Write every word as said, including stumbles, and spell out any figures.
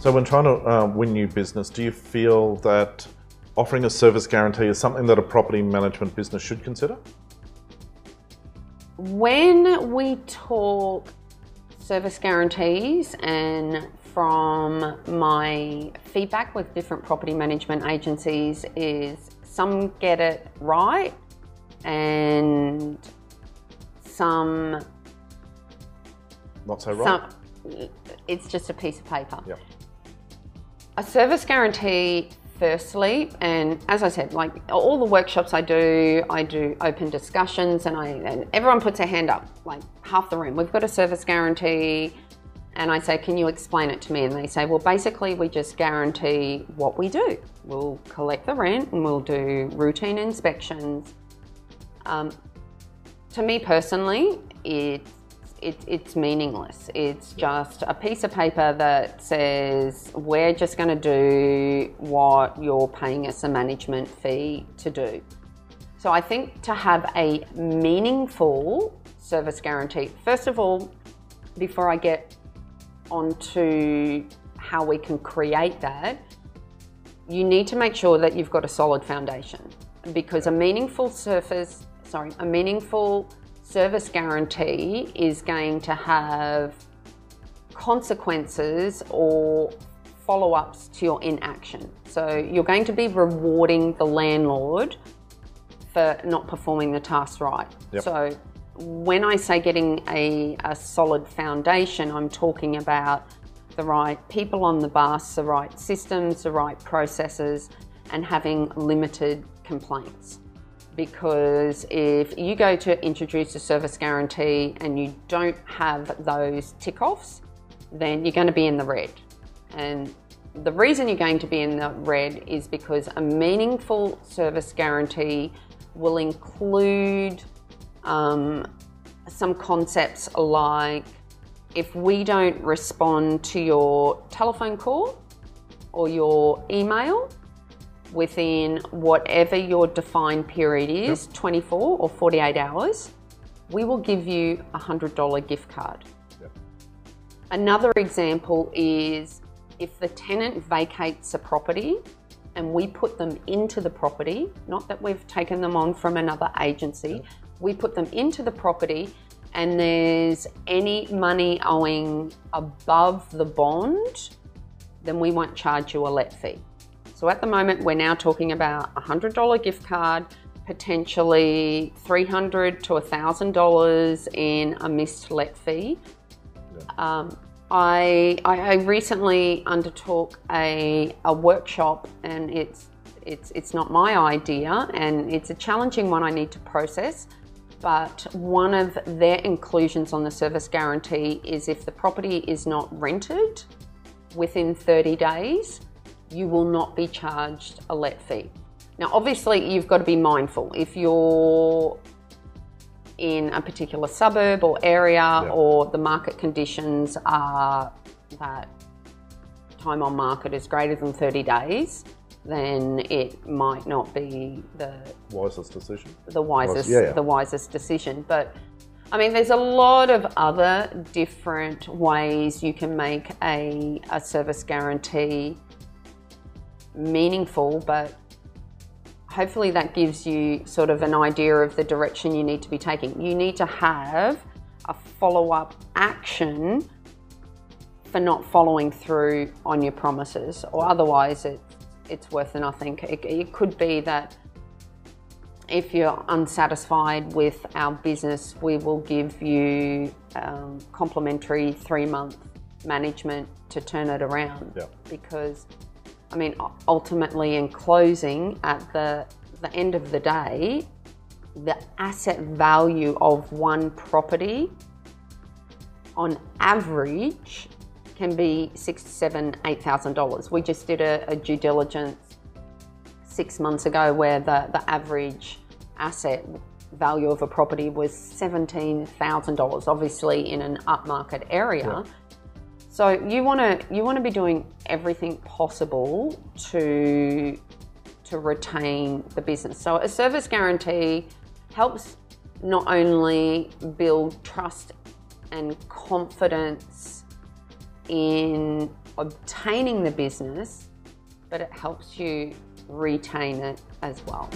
So when trying to uh, win new business, do you feel that offering a service guarantee is something that a property management business should consider? When we talk service guarantees, and from my feedback with different property management agencies, is some get it right and some not so right. Some, it's just a piece of paper. Yep. A service guarantee, firstly, and as I said, like all the workshops I do, I do open discussions, and I and everyone puts their hand up, like half the room. We've got a service guarantee, and I say, can you explain it to me? And they say, well, basically we just guarantee what we do. We'll collect the rent and we'll do routine inspections. Um, to me personally, it's It, it's meaningless. It's just a piece of paper that says we're just going to do what you're paying us a management fee to do. So I think to have a meaningful service guarantee, first of all, before I get onto how we can create that, you need to make sure that you've got a solid foundation, because a meaningful surface, sorry, a meaningful service guarantee is going to have consequences or follow-ups to your inaction. So you're going to be rewarding the landlord for not performing the task right. Yep. So when I say getting a, a solid foundation, I'm talking about the right people on the bus, the right systems, the right processes, and having limited complaints. Because if you go to introduce a service guarantee and you don't have those tick-offs, then you're going to be in the red. And the reason you're going to be in the red is because a meaningful service guarantee will include um, some concepts like, if we don't respond to your telephone call or your email within whatever your defined period is, yep, twenty-four or forty-eight hours, we will give you a one hundred dollar gift card. Yep. Another example is if the tenant vacates a property and we put them into the property, not that we've taken them on from another agency, yep, we put them into the property and there's any money owing above the bond, then we won't charge you a let fee. So at the moment, we're now talking about a one hundred dollar gift card, potentially three hundred dollars to one thousand dollars in a missed let fee. Yeah. Um, I, I recently undertook a, a workshop, and it's, it's, it's not my idea, and it's a challenging one I need to process, but one of their inclusions on the service guarantee is if the property is not rented within thirty days, you will not be charged a let fee. Now, obviously, you've got to be mindful. If you're in a particular suburb or area, yeah, or the market conditions are that time on market is greater than thirty days, then it might not be the wisest decision. The wisest, yeah, yeah. the wisest decision. But I mean, there's a lot of other different ways you can make a, a service guarantee meaningful, but hopefully that gives you sort of an idea of the direction you need to be taking. You need to have a follow-up action for not following through on your promises, or otherwise it, it's worth nothing. It, it could be that if you're unsatisfied with our business, we will give you um, complimentary three-month management to turn it around. Yeah. Because I mean, ultimately, in closing, at the, the end of the day, the asset value of one property on average can be six, seven, eight thousand dollars. We just did a, a due diligence six months ago where the, the average asset value of a property was seventeen thousand dollars, obviously in an upmarket area. Yeah. So you want to you want to be doing everything possible to to retain the business. So a service guarantee helps not only build trust and confidence in obtaining the business, but it helps you retain it as well.